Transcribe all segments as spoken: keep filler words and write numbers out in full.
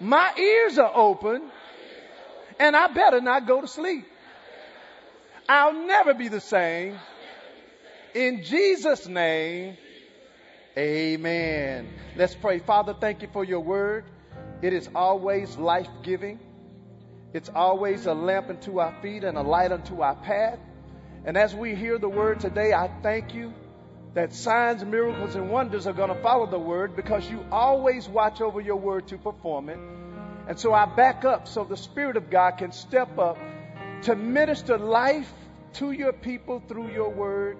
My ears are open. And I better not go to sleep. I'll never be the same. In Jesus' name, amen. Let's pray. Father, thank you for your word. It is always life-giving. It's always a lamp unto our feet and a light unto our path. And as we hear the word today, I thank you that signs, miracles, and wonders are going to follow the word, because you always watch over your word to perform it. And so I back up so the Spirit of God can step up to minister life to your people through your word.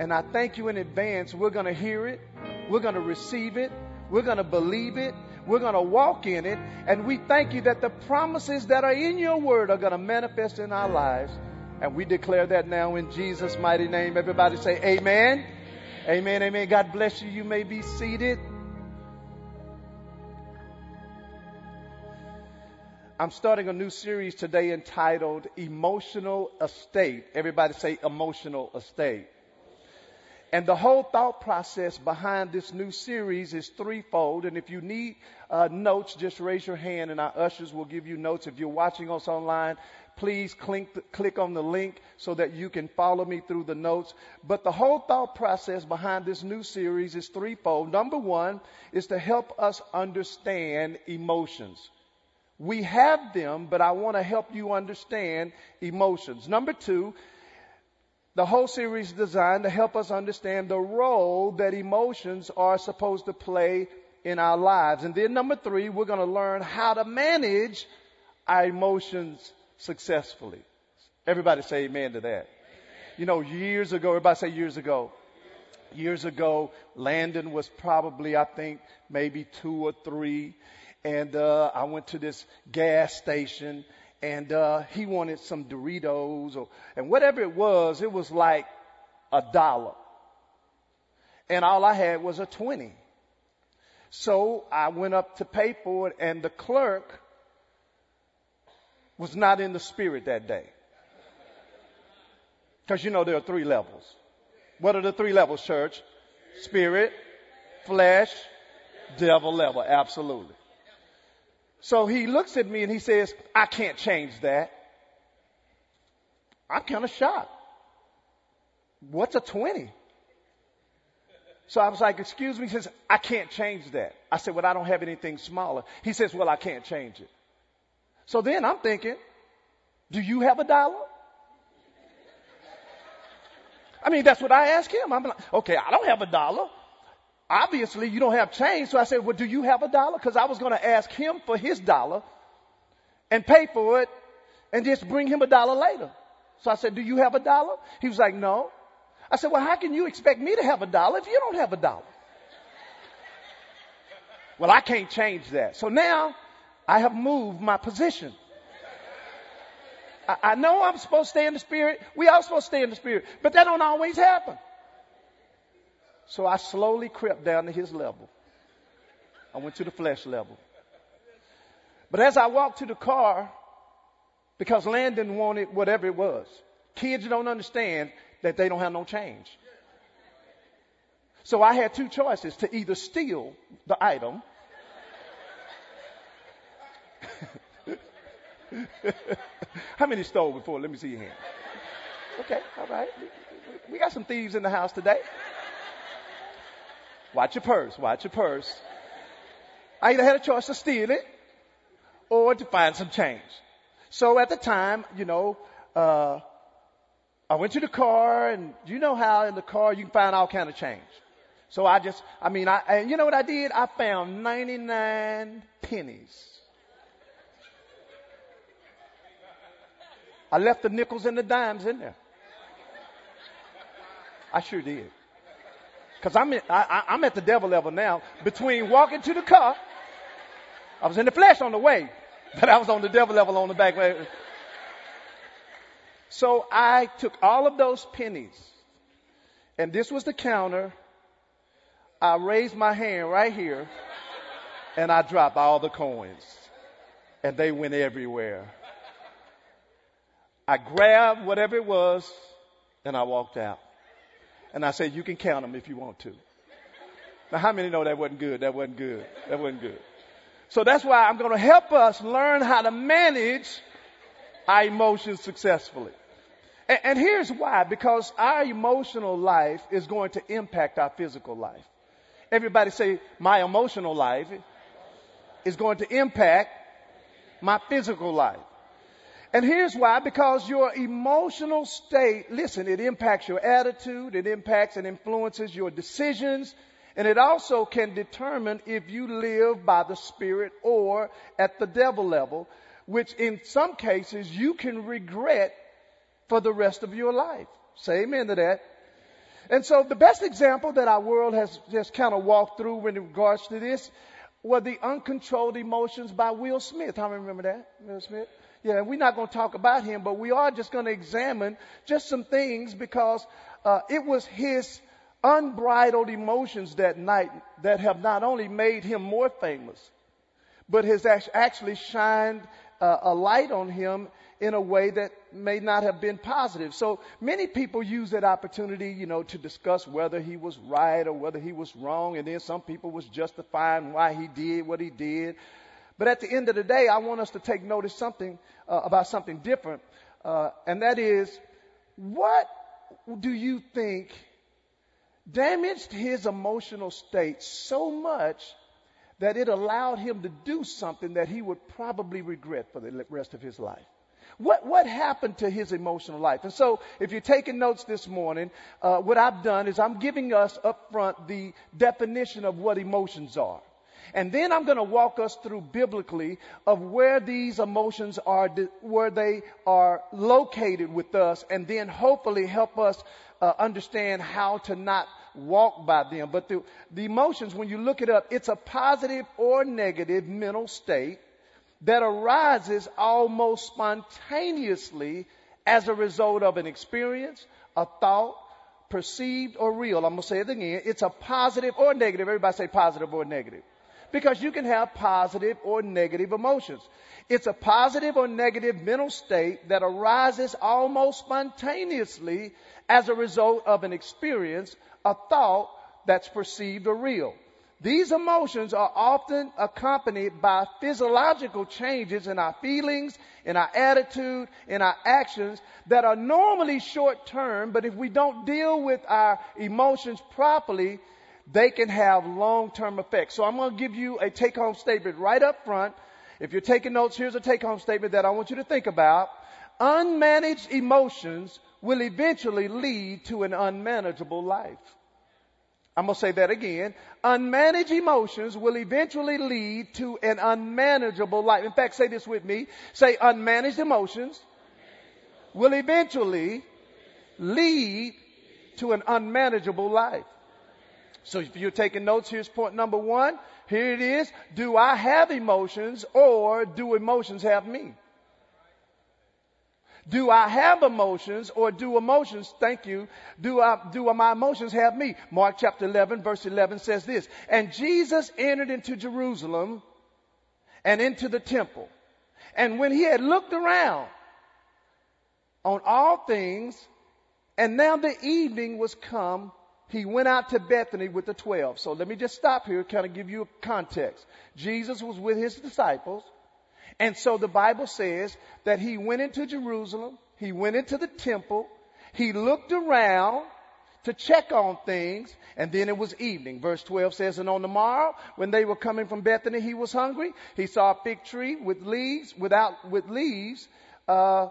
And I thank you in advance. We're going to hear it. We're going to receive it. We're going to believe it. We're going to walk in it. And we thank you that the promises that are in your word are going to manifest in our lives. And we declare that now in Jesus' mighty name. Everybody say amen. Amen. Amen. Amen. God bless you. You may be seated. I'm starting a new series today entitled Emotional Estate. Everybody say emotional estate. And the whole thought process behind this new series is threefold. And if you need uh, notes, just raise your hand and our ushers will give you notes. If you're watching us online, please click, click on the link so that you can follow me through the notes. But the whole thought process behind this new series is threefold. Number one is to help us understand emotions. We have them, but I want to help you understand emotions. Number two, the whole series is designed to help us understand the role that emotions are supposed to play in our lives. And then number three, we're going to learn how to manage our emotions successfully. Everybody say amen to that. Amen. You know, years ago, everybody say years ago. Years ago, Landon was probably, I think, maybe two or three. And uh, I went to this gas station, and uh, he wanted some Doritos, or and whatever it was, it was like a dollar. And all I had was a twenty. So I went up to pay for it, and the clerk was not in the spirit that day. Because, you know, there are three levels. What are the three levels, church? Spirit, flesh, devil level. Absolutely. So he looks at me and he says, I can't change that. I'm kind of shocked. What's a twenty? So I was like, excuse me. He says, I can't change that. I said, well, I don't have anything smaller. He says, well, I can't change it. So then I'm thinking, do you have a dollar? I mean, that's what I asked him. I'm like, okay, I don't have a dollar. Obviously, you don't have change. So I said, well, do you have a dollar? Because I was going to ask him for his dollar and pay for it and just bring him a dollar later. So I said, do you have a dollar? He was like, no. I said, well, how can you expect me to have a dollar if you don't have a dollar? Well, I can't change that. So now I have moved my position. I, I know I'm supposed to stay in the spirit. We all supposed to stay in the spirit. But that don't always happen. So I slowly crept down to his level. I went to the flesh level. But as I walked to the car, because Landon wanted whatever it was, kids don't understand that they don't have no change. So I had two choices: to either steal the item how many stole before? Let me see your hand. Okay, all right. We got some thieves in the house today. Watch your purse. Watch your purse. I either had a choice to steal it or to find some change. So at the time, you know, uh, I went to the car, and you know how in the car you can find all kind of change. So I just, I mean, I, and you know what I did? I found ninety-nine pennies. I left the nickels and the dimes in there. I sure did. Because I'm, I'm at the devil level now. Between walking to the car I was in the flesh on the way, but I was on the devil level on the back way. So I took all of those pennies, and this was the counter. I raised my hand right here, and I dropped all the coins, and they went everywhere. I grabbed whatever it was, and I walked out. And I said, you can count them if you want to. Now, how many know that wasn't good? That wasn't good. That wasn't good. So that's why I'm going to help us learn how to manage our emotions successfully. And, and here's why. Because our emotional life is going to impact our physical life. Everybody say, my emotional life is going to impact my physical life. And here's why, because your emotional state, listen, it impacts your attitude, it impacts and influences your decisions, and it also can determine if you live by the Spirit or at the devil level, which in some cases you can regret for the rest of your life. Say amen to that. And so the best example that our world has just kind of walked through in regards to this were the Uncontrolled Emotions by Will Smith. How many remember that? Will Smith? Yeah, we're not going to talk about him, but we are just going to examine just some things because uh, it was his unbridled emotions that night that have not only made him more famous, but has actually shined uh, a light on him in a way that may not have been positive. So many people use that opportunity, you know, to discuss whether he was right or whether he was wrong. And then some people was justifying why he did what he did. But at the end of the day, I want us to take notice something uh, about something different, uh, and that is, what do you think damaged his emotional state so much that it allowed him to do something that he would probably regret for the rest of his life? What what happened to his emotional life? And so, if you're taking notes this morning, uh, what I've done is I'm giving us up front the definition of what emotions are. And then I'm going to walk us through biblically of where these emotions are, where they are located with us, and then hopefully help us uh, understand how to not walk by them. But the, the emotions, when you look it up, it's a positive or negative mental state that arises almost spontaneously as a result of an experience, a thought, perceived or real. I'm going to say it again. It's a positive or negative. Everybody say positive or negative. Because you can have positive or negative emotions. It's a positive or negative mental state that arises almost spontaneously as a result of an experience, a thought that's perceived or real. These emotions are often accompanied by physiological changes in our feelings, in our attitude, in our actions that are normally short-term, but if we don't deal with our emotions properly, they can have long-term effects. So I'm going to give you a take-home statement right up front. If you're taking notes, here's a take-home statement that I want you to think about. Unmanaged emotions will eventually lead to an unmanageable life. I'm going to say that again. Unmanaged emotions will eventually lead to an unmanageable life. In fact, say this with me. Say, unmanaged emotions will eventually lead to an unmanageable life. So if you're taking notes, here's point number one. Here it is. Do I have emotions or do emotions have me? Do I have emotions or do emotions, thank you, do I, do my emotions have me? Mark chapter eleven, verse eleven says this. And Jesus entered into Jerusalem and into the temple. And when he had looked around on all things, and now the evening was come, he went out to Bethany with the twelve. So let me just stop here, kind of give you a context. Jesus was with his disciples. And so the Bible says that he went into Jerusalem. He went into the temple. He looked around to check on things. And then it was evening. Verse twelve says, and on the morrow, when they were coming from Bethany, he was hungry. He saw a fig tree with leaves, without, with leaves, uh,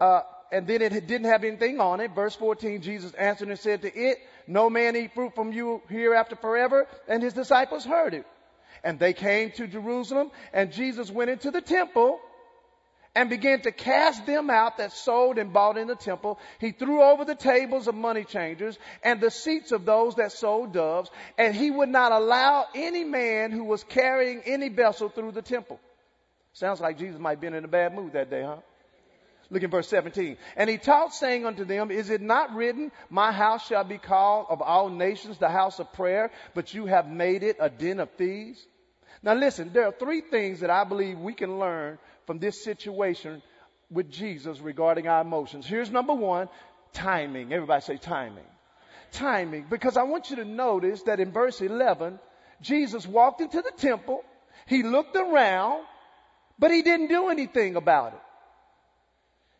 uh, and then it didn't have anything on it. Verse fourteen, Jesus answered and said to it, no man eat fruit from you hereafter forever. And his disciples heard it. And they came to Jerusalem, and Jesus went into the temple and began to cast them out that sold and bought in the temple. He threw over the tables of money changers and the seats of those that sold doves, and he would not allow any man who was carrying any vessel through the temple. Sounds like Jesus might have been in a bad mood that day, huh? Look in verse seventeen. And he taught, saying unto them, Is it not written, My house shall be called of all nations the house of prayer, but you have made it a den of thieves? Now listen, there are three things that I believe we can learn from this situation with Jesus regarding our emotions. Here's number one, timing. Everybody say timing. Timing, because I want you to notice that in verse eleven, Jesus walked into the temple, he looked around, but he didn't do anything about it.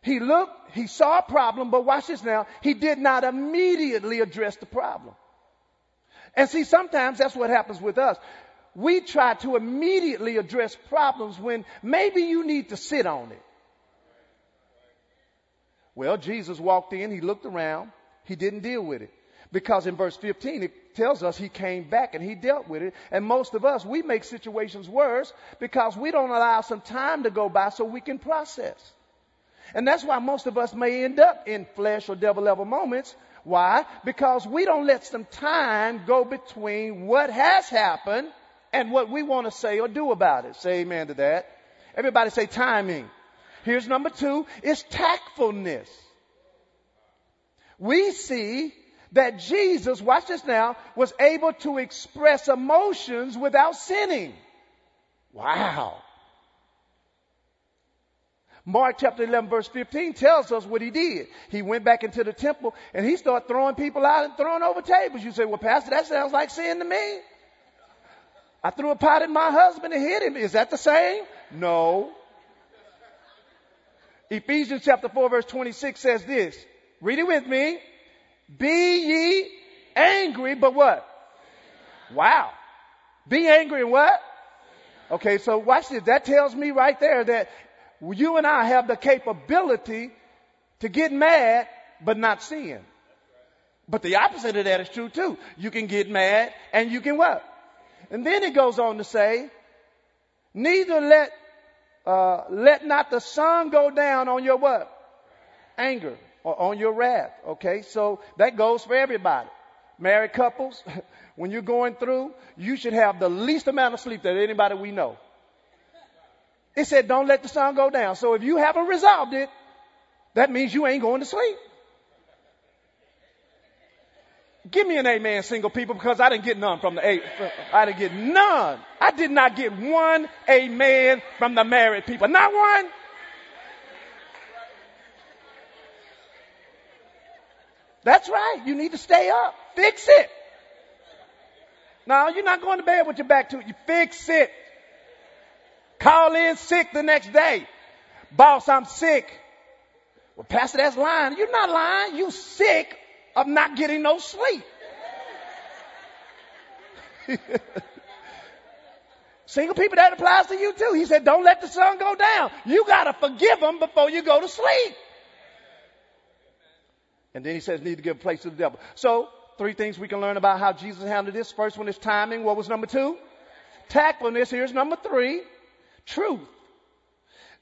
He looked, he saw a problem, but watch this now, he did not immediately address the problem. And see, sometimes that's what happens with us. We try to immediately address problems when maybe you need to sit on it. Well, Jesus walked in, he looked around, he didn't deal with it. Because in verse fifteen, it tells us he came back and he dealt with it. And most of us, we make situations worse because we don't allow some time to go by so we can process. And that's why most of us may end up in flesh or devil level moments. Why? Because we don't let some time go between what has happened and what we want to say or do about it. Say amen to that. Everybody say timing. Here's number two. It's tactfulness. We see that Jesus, watch this now, was able to express emotions without sinning. Wow. Mark chapter eleven verse fifteen tells us what he did. He went back into the temple and he started throwing people out and throwing over tables. You say, well, Pastor, that sounds like sin to me. I threw a pot at my husband and hit him. Is that the same? No. Ephesians chapter four verse twenty-six says this. Read it with me. Be ye angry, but what? Wow. Be angry and what? Okay, so watch this. That tells me right there that you and I have the capability to get mad, but not sin. But the opposite of that is true too. You can get mad and you can what? And then it goes on to say, neither let, uh, let not the sun go down on your what? Anger. Or on your wrath, okay? So that goes for everybody. Married couples, when you're going through, you should have the least amount of sleep that anybody we know. It said, don't let the sun go down. So if you haven't resolved it, that means you ain't going to sleep. Give me an amen, single people, because I didn't get none from the eight. I didn't get none. I did not get one amen from the married people. Not one. That's right. You need to stay up. Fix it. Now, you're not going to bed with your back to it. You fix it. Call in sick the next day. Boss, I'm sick. Well, Pastor, that's lying. You're not lying. You sick of not getting no sleep. Single people, that applies to you too. He said, don't let the sun go down. You got to forgive them before you go to sleep. And then he says, need to give place to the devil. So, three things we can learn about how Jesus handled this. First one is timing. What was number two? Tactfulness. Here's number three. Truth.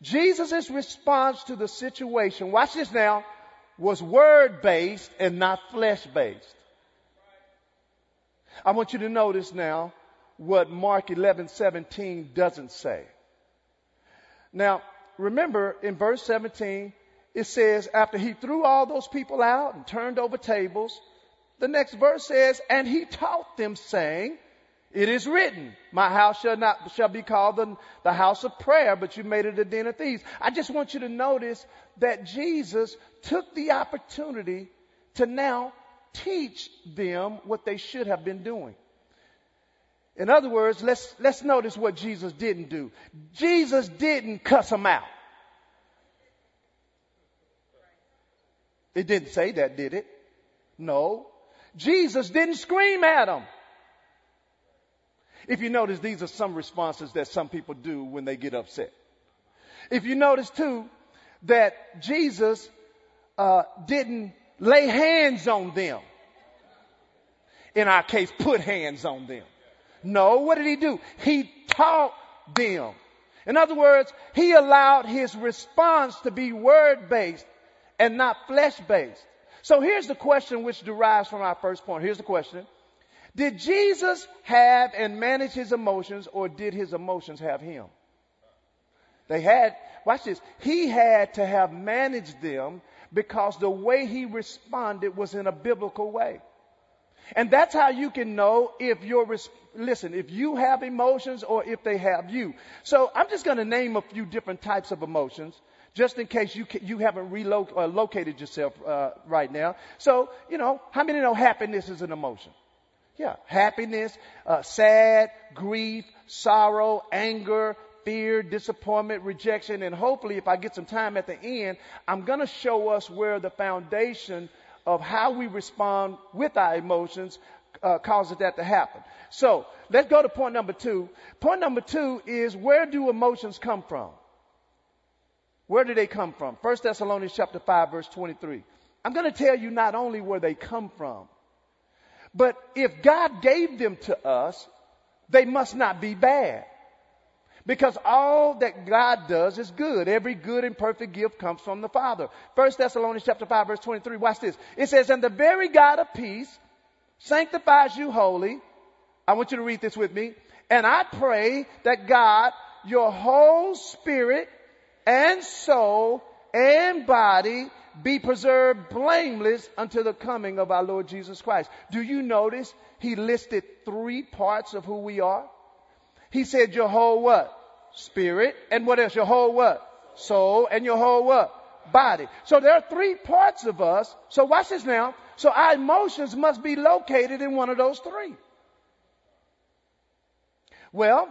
Jesus' response to the situation, watch this now, was word-based and not flesh-based. I want you to notice now what Mark eleven seventeen doesn't say. Now, remember in verse seventeen, it says, after he threw all those people out and turned over tables, the next verse says, and he taught them, saying, it is written, my house shall not shall be called the, the house of prayer, but you made it a den of thieves. I just want you to notice that Jesus took the opportunity to now teach them what they should have been doing. In other words, let's let's notice what Jesus didn't do. Jesus didn't cuss them out. It didn't say that, did it? No. Jesus didn't scream at them. If you notice, these are some responses that some people do when they get upset. If you notice, too, that Jesus uh, didn't lay hands on them. In our case, put hands on them. No, what did he do? He taught them. In other words, he allowed his response to be word-based and not flesh-based. So here's the question which derives from our first point. Here's the question. Did Jesus have and manage his emotions, or did his emotions have him? They had, watch this, he had to have managed them because the way he responded was in a biblical way. And that's how you can know if you're, listen, if you have emotions or if they have you. So I'm just going to name a few different types of emotions just in case you you haven't relocated uh, located yourself uh, right now. So, you know, how many know happiness is an emotion? Yeah, happiness, uh, sad, grief, sorrow, anger, fear, disappointment, rejection, and hopefully if I get some time at the end, I'm going to show us where the foundation of how we respond with our emotions uh, causes that to happen. So let's go to point number two. Point number two is, where do emotions come from? Where do they come from? First Thessalonians chapter five, verse twenty-three. I'm going to tell you not only where they come from, but if God gave them to us, they must not be bad. Because all that God does is good. Every good and perfect gift comes from the Father. First Thessalonians chapter five, verse twenty-three. Watch this. It says, and the very God of peace sanctifies you wholly. I want you to read this with me. And I pray that God, your whole spirit and soul and body be preserved blameless until the coming of our Lord Jesus Christ. Do you notice he listed three parts of who we are? He said your whole what? Spirit. And what else? Your whole what? Soul. And your whole what? Body. So there are three parts of us. So watch this now. So our emotions must be located in one of those three. Well,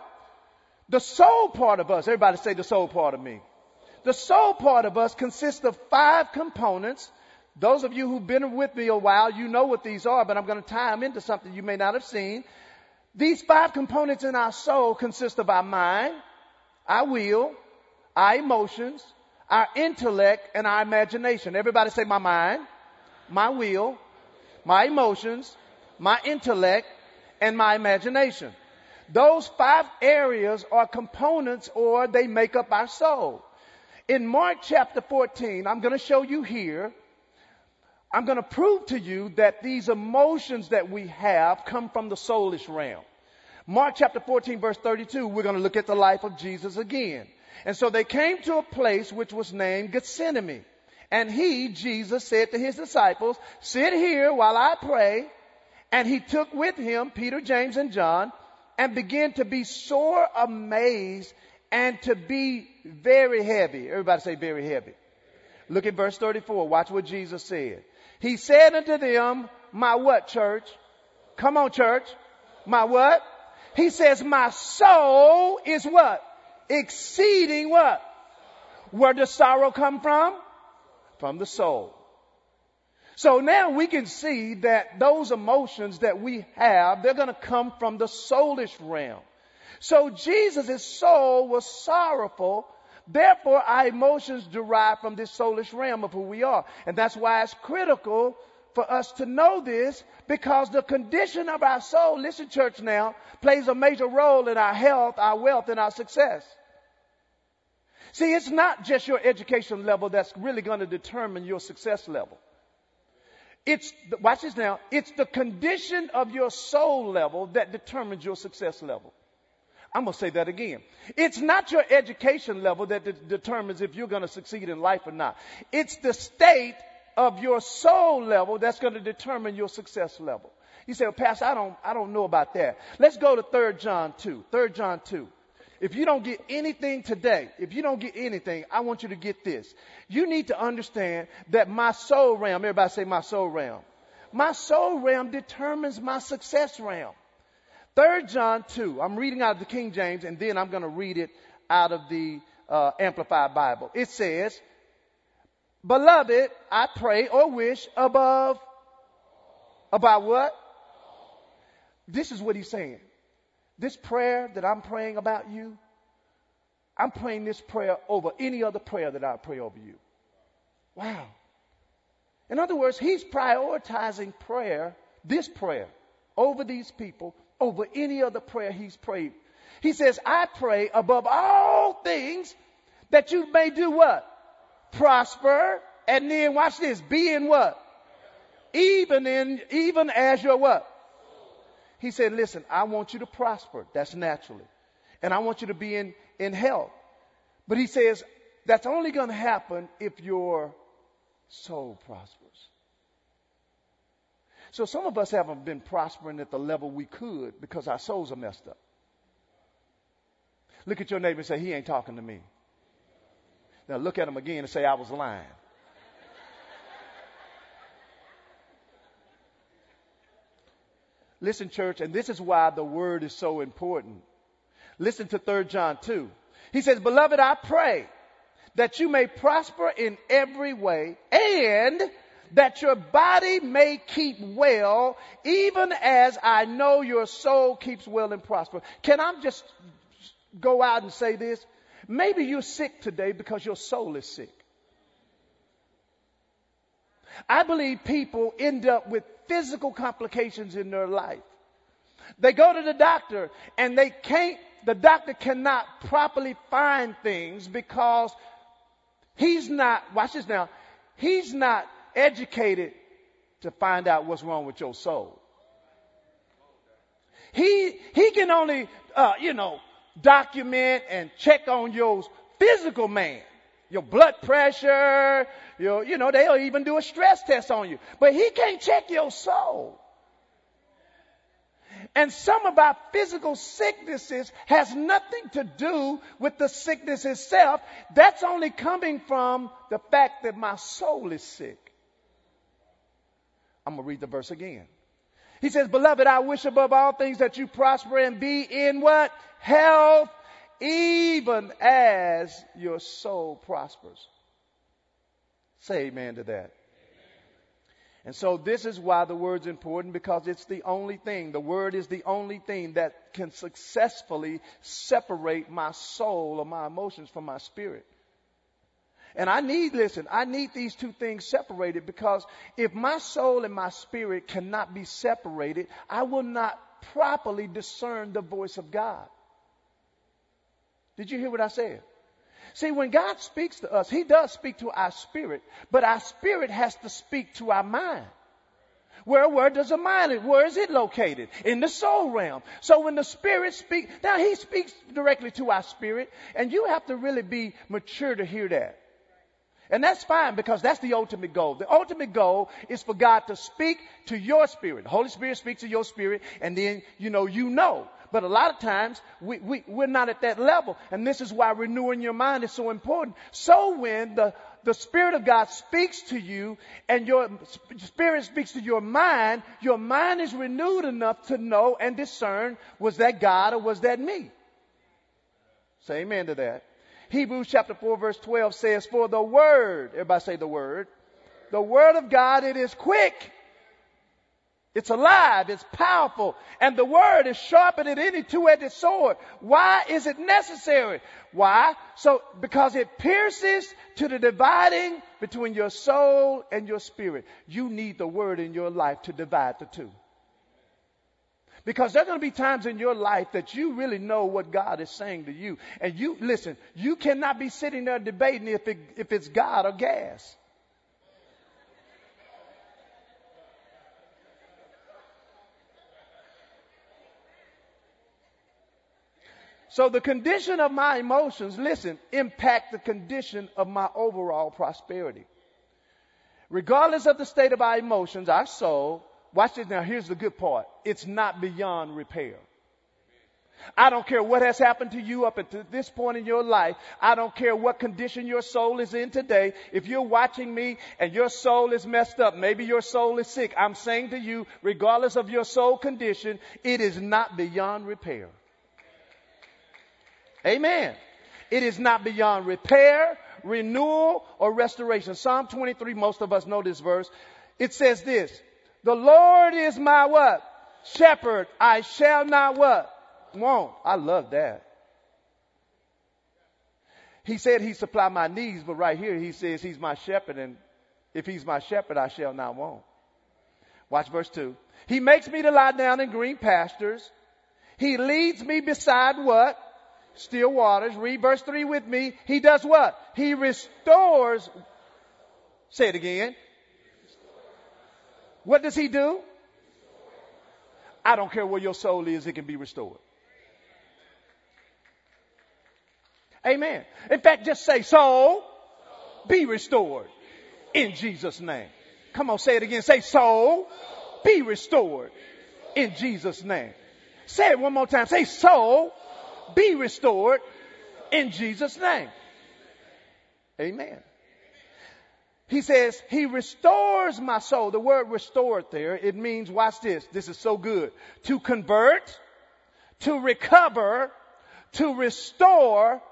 the soul part of us, everybody say the soul part of me. The soul part of us consists of five components. Those of you who've been with me a while, you know what these are, but I'm going to tie them into something you may not have seen. These five components in our soul consist of our mind, our will, our emotions, our intellect, and our imagination. Everybody say my mind, my will, my emotions, my intellect, and my imagination. Those five areas are components, or they make up our soul. In Mark chapter fourteen, I'm going to show you here, I'm going to prove to you that these emotions that we have come from the soulish realm. Mark chapter fourteen, verse thirty-two, we're going to look at the life of Jesus again. And so they came to a place which was named Gethsemane. And he, Jesus, said to his disciples, sit here while I pray. And he took with him Peter, James, and John, and began to be sore amazed and to be very heavy. Everybody say very heavy. Look at verse thirty-four. Watch what Jesus said. He said unto them, my what, church? Come on, church. My what? He says, my soul is what? Exceeding what? Where does sorrow come from? From the soul. So now we can see that those emotions that we have, they're going to come from the soulish realm. So Jesus' soul was sorrowful. Therefore, our emotions derive from this soulish realm of who we are. And that's why it's critical for us to know this, because the condition of our soul, listen church now, plays a major role in our health, our wealth, and our success. See, it's not just your education level that's really going to determine your success level. It's, watch this now, it's the condition of your soul level that determines your success level. I'm going to say that again. It's not your education level that de- determines if you're going to succeed in life or not. It's the state of your soul level that's going to determine your success level. You say, well, Pastor, I don't, I don't know about that. Let's go to Third John two. Third John two. If you don't get anything today, if you don't get anything, I want you to get this. You need to understand that my soul realm, everybody say my soul realm. My soul realm determines my success realm. Third John two, I'm reading out of the King James, and then I'm going to read it out of the uh, Amplified Bible. It says, beloved, I pray or wish above, about what? This is what he's saying. This prayer that I'm praying about you, I'm praying this prayer over any other prayer that I pray over you. Wow. In other words, he's prioritizing prayer, this prayer, over these people, over any other prayer he's prayed. He says, I pray above all things that you may do what? Prosper. And then watch this. Be in what? Even in, even as your what? He said, listen, I want you to prosper. That's naturally. And I want you to be in, in health. But he says, that's only going to happen if your soul prospers. So some of us haven't been prospering at the level we could because our souls are messed up. Look at your neighbor and say, he ain't talking to me. Now look at him again and say, I was lying. Listen, church, and this is why the word is so important. Listen to Third John two. He says, beloved, I pray that you may prosper in every way and that your body may keep well, even as I know your soul keeps well and prosper. Can I just go out and say this? Maybe you're sick today because your soul is sick. I believe people end up with physical complications in their life. They go to the doctor and they can't, the doctor cannot properly find things because he's not, watch this now, he's not educated to find out what's wrong with your soul. He, he can only, uh, you know, document and check on your physical man, your blood pressure, your, you know, they'll even do a stress test on you, but he can't check your soul. And some of our physical sicknesses has nothing to do with the sickness itself. That's only coming from the fact that my soul is sick. I'm going to read the verse again. He says, beloved, I wish above all things that you prosper and be in what? Health, even as your soul prospers. Say amen to that. Amen. And so this is why the word's important, because it's the only thing. The word is the only thing that can successfully separate my soul or my emotions from my spirit. And I need, listen, I need these two things separated, because if my soul and my spirit cannot be separated, I will not properly discern the voice of God. Did you hear what I said? See, when God speaks to us, he does speak to our spirit, but our spirit has to speak to our mind. Where, where does the mind, where is it located? In the soul realm. So when the spirit speaks, now he speaks directly to our spirit, and you have to really be mature to hear that. And that's fine, because that's the ultimate goal. The ultimate goal is for God to speak to your spirit. The Holy Spirit speaks to your spirit, and then, you know, you know. But a lot of times, we, we, we're not at that level. And this is why renewing your mind is so important. So when the, the Spirit of God speaks to you and your spirit speaks to your mind, your mind is renewed enough to know and discern, was that God or was that me? Say amen to that. Hebrews chapter four verse twelve says, for the word, everybody say the word, the word of God, it is quick. It's alive, it's powerful, and the word is sharper than any two-edged sword. Why is it necessary? Why? So, because it pierces to the dividing between your soul and your spirit. You need the word in your life to divide the two. Because there are going to be times in your life that you really know what God is saying to you. And you, listen, you cannot be sitting there debating if it, if it's God or gas. So the condition of my emotions, listen, impact the condition of my overall prosperity. Regardless of the state of our emotions, our soul, watch this now, here's the good part. It's not beyond repair. I don't care what has happened to you up at this point in your life. I don't care what condition your soul is in today. If you're watching me and your soul is messed up, maybe your soul is sick, I'm saying to you, regardless of your soul condition, it is not beyond repair. Amen. It is not beyond repair, renewal, or restoration. Psalm twenty-three, most of us know this verse. It says this, the Lord is my what? Shepherd, I shall not what? Want. I love that. He said he supplied my needs, but right here he says he's my shepherd, and if he's my shepherd, I shall not want. Watch verse two. He makes me to lie down in green pastures. He leads me beside what? Still waters. Read verse three with me. He does what? He restores. Say it again. What does he do? I don't care where your soul is, it can be restored. Amen. In fact, just say, soul, be restored in Jesus' name. Come on, say it again. Say, soul, be restored in Jesus' name. Say it one more time. Say, soul, be restored in Jesus' name. Amen. He says, he restores my soul. The word restored there, it means, watch this. This is so good. To convert, to recover, to restore,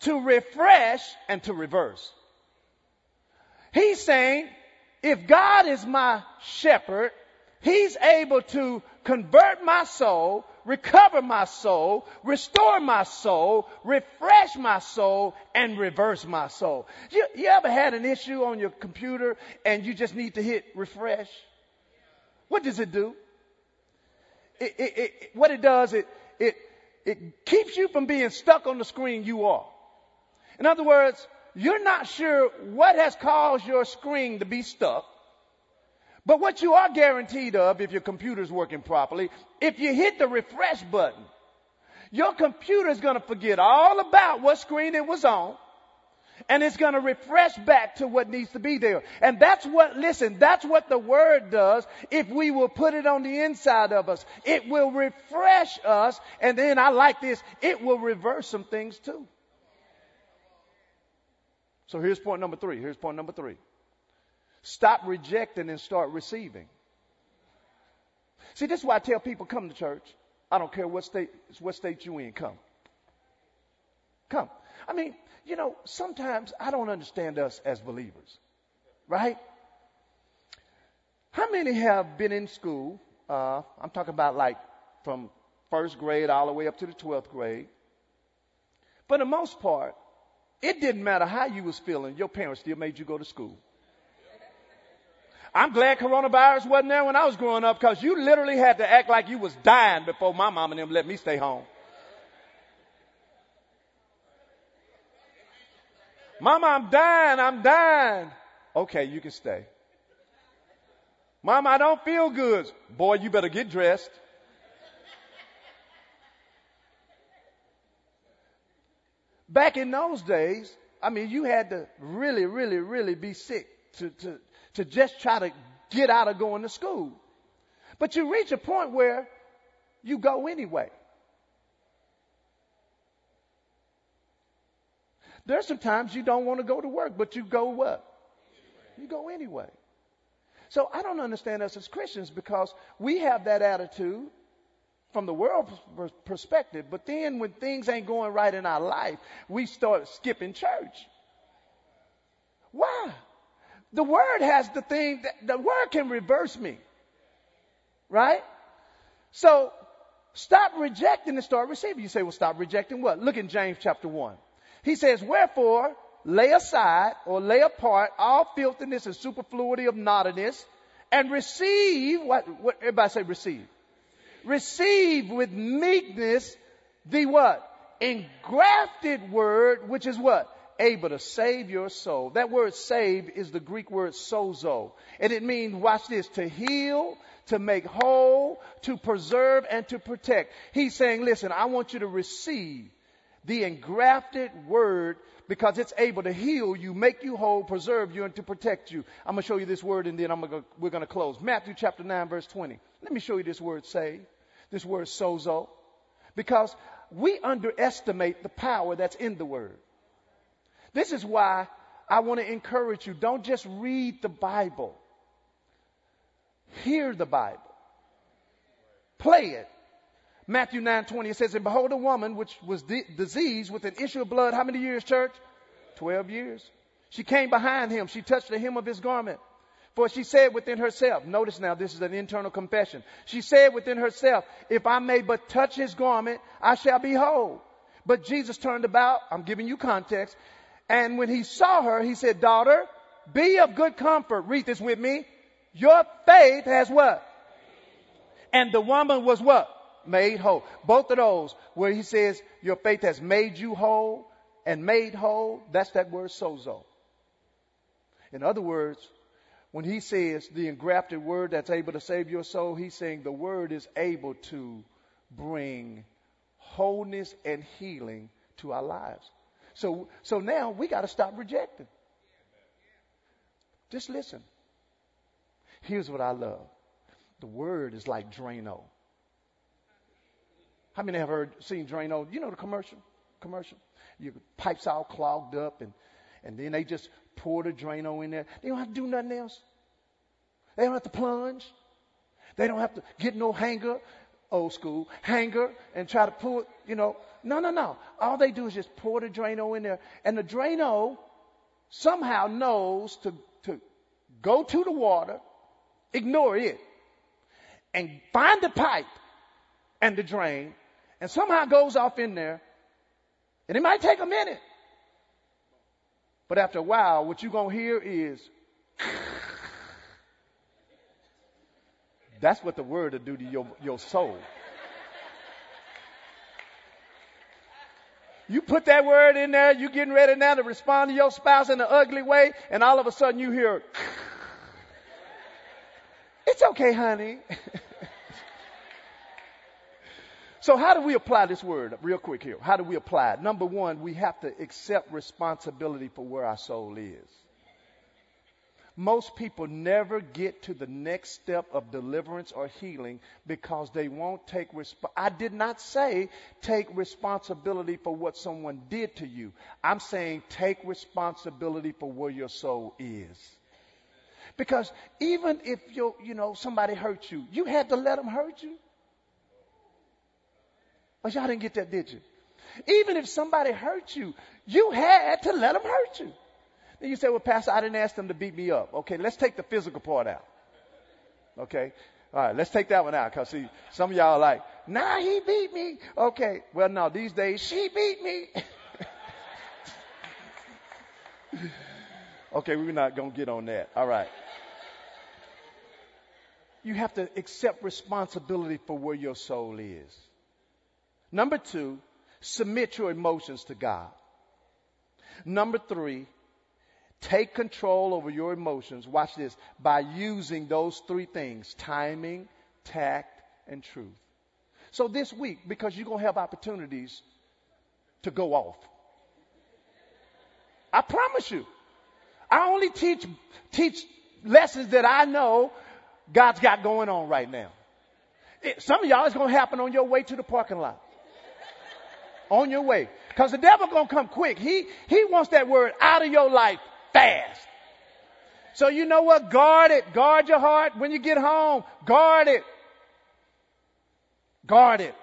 to refresh, and to reverse. He's saying, if God is my shepherd, he's able to convert my soul, recover my soul, restore my soul, refresh my soul, and reverse my soul. You, you ever had an issue on your computer and you just need to hit refresh? What does it do? It, it, it, what it does, it, it, it keeps you from being stuck on the screen you are. In other words, you're not sure what has caused your screen to be stuck. But what you are guaranteed of, if your computer's working properly, if you hit the refresh button, your computer's going to forget all about what screen it was on, and it's going to refresh back to what needs to be there. And that's what, listen, that's what the word does if we will put it on the inside of us. It will refresh us, and then I like this, it will reverse some things too. So here's point number three. Here's point number three. Stop rejecting and start receiving. See, this is why I tell people, come to church. I don't care what state what state you're in, come. Come. I mean, you know, sometimes I don't understand us as believers, right? How many have been in school? Uh, I'm talking about like from first grade all the way up to the twelfth grade. For the most part, it didn't matter how you was feeling. Your parents still made you go to school. I'm glad coronavirus wasn't there when I was growing up, because you literally had to act like you was dying before my mom and them let me stay home. Mama, I'm dying. I'm dying. Okay, you can stay. Mama, I don't feel good. Boy, you better get dressed. Back in those days, I mean, you had to really, really, really be sick to... to to just try to get out of going to school. But you reach a point where you go anyway. There's some times you don't want to go to work, but you go what? You go anyway. So I don't understand us as Christians, because we have that attitude from the world perspective, but then when things ain't going right in our life, we start skipping church. Why? The word has the thing that the word can reverse me. Right? So stop rejecting and start receiving. You say, well, stop rejecting what? Look in James chapter one. He says, wherefore lay aside or lay apart all filthiness and superfluity of naughtiness, and receive what, what everybody say receive. Receive with meekness the what? Engrafted word, which is what? Able to save your soul. That word save is the Greek word sozo. And it means, watch this, to heal, to make whole, to preserve, and to protect. He's saying, listen, I want you to receive the engrafted word, because it's able to heal you, make you whole, preserve you, and to protect you. I'm going to show you this word, and then I'm gonna, we're going to close. Matthew chapter nine, verse twenty. Let me show you this word save, this word sozo, because we underestimate the power that's in the word. This is why I want to encourage you. Don't just read the Bible. Hear the Bible. Play it. Matthew nine twenty, it says, and behold, a woman which was di- diseased with an issue of blood. How many years, church? Twelve years. She came behind him. She touched the hem of his garment. For she said within herself, notice now this is an internal confession. She said within herself, if I may but touch his garment, I shall be whole. But Jesus turned about. I'm giving you context. And when he saw her, he said, daughter, be of good comfort. Read this with me. Your faith has what? And the woman was what? made whole. Both of those where he says your faith has made you whole and made whole, that's that word sozo. In other words, when he says the engrafted word that's able to save your soul, he's saying the word is able to bring wholeness and healing to our lives. So, so now we got to stop rejecting. Just listen. Here's what I love. The word is like Drano. How many have heard, seen Drano? You know the commercial? Commercial. Your pipes all clogged up, and, and then they just pour the Drano in there. They don't have to do nothing else. They don't have to plunge. They don't have to get no hanger, old school, hanger, and try to pull it, you know. No, no, no. All they do is just pour the Drano in there. And the Drano somehow knows to, to go to the water, ignore it, and find the pipe and the drain, and somehow goes off in there. And it might take a minute. But after a while, what you're going to hear is, that's what the word will do to your, your soul. You put that word in there, you're getting ready now to respond to your spouse in an ugly way, and all of a sudden you hear, it's okay, honey. So how do we apply this word? Real quick here. How do we apply it? Number one, we have to accept responsibility for where our soul is. Most people never get to the next step of deliverance or healing because they won't take resp- I did not say take responsibility for what someone did to you. I'm saying take responsibility for where your soul is. Because even if you you know somebody hurt you, you had to let them hurt you. But y'all didn't get that, did you? Even if somebody hurt you, you had to let them hurt you. Then you say, well, Pastor, I didn't ask them to beat me up. Okay, let's take the physical part out. Okay? All right, let's take that one out. Because, see, some of y'all are like, nah, he beat me. Okay, well, no, these days, she beat me. Okay, we're not going to get on that. All right. You have to accept responsibility for where your soul is. Number two, submit your emotions to God. Number three, take control over your emotions, watch this, by using those three things, timing, tact, and truth. So this week, because you're going to have opportunities to go off. I promise you. I only teach teach lessons that I know God's got going on right now. It, some of y'all, it's going to happen on your way to the parking lot. On your way. Because the devil's going to come quick. He, he wants that word out of your life fast. So you know what? Guard it. Guard your heart when you get home. Guard it. Guard it.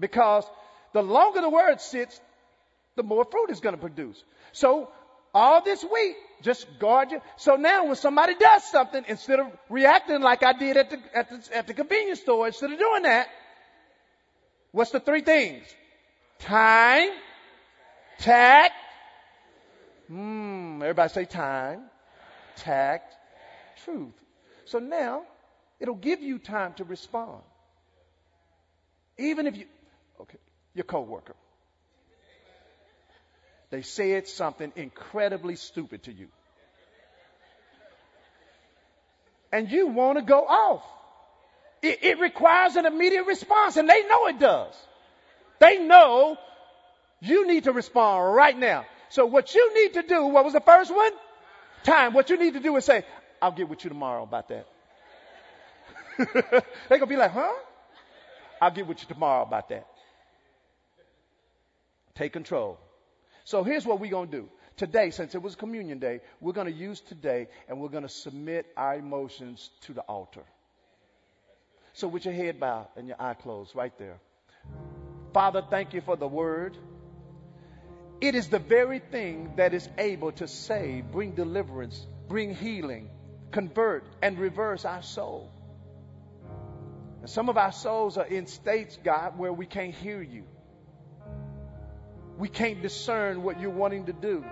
Because the longer the word sits, the more fruit it's going to produce. So all this week, just guard you. So now when somebody does something, instead of reacting like I did at the, at the, at the convenience store, instead of doing that, what's the three things? Time, tact, mm, everybody say time, tact, truth. So now it'll give you time to respond. Even if you, okay, your coworker, they said something incredibly stupid to you, and you want to go off. It, it requires an immediate response, and they know it does. They know you need to respond right now. So what you need to do, what was the first one? Time. What you need to do is say, I'll get with you tomorrow about that. They're going to be like, huh? I'll get with you tomorrow about that. Take control. So here's what we're going to do. Today, since it was communion day, we're going to use today and we're going to submit our emotions to the altar. So with your head bowed and your eye closed right there. Father, thank you for the word. It is the very thing that is able to save, bring deliverance, bring healing, convert, and reverse our soul. And some of our souls are in states, God, where we can't hear you. We can't discern what you're wanting to do.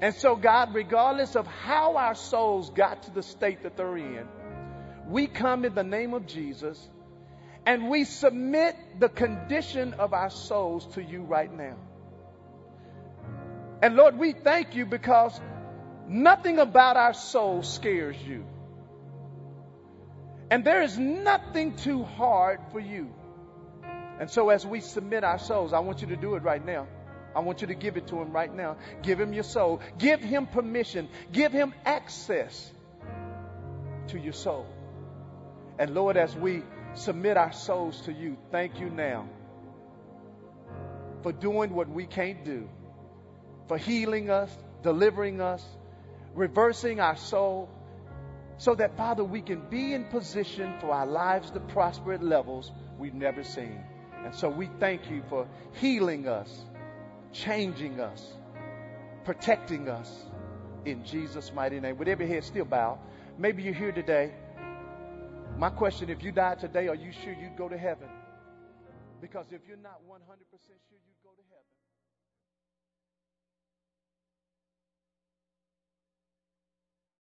And so, God, regardless of how our souls got to the state that they're in, we come in the name of Jesus And we submit the condition of our souls to you right now. And Lord, we thank you because nothing about our soul scares you. And there is nothing too hard for you. And so as we submit our souls, I want you to do it right now. I want you to give it to him right now. Give him your soul. Give him permission. Give him access to your soul. And Lord, as we submit our souls to you, thank you now for doing what we can't do, for healing us, delivering us, reversing our soul, so that, Father, we can be in position for our lives to prosper at levels we've never seen. And so we thank you for healing us, changing us, protecting us, in Jesus' mighty name. With every head still bowed, maybe you're here today. My question, if you died today, are you sure you'd go to heaven? Because if you're not one hundred percent sure, you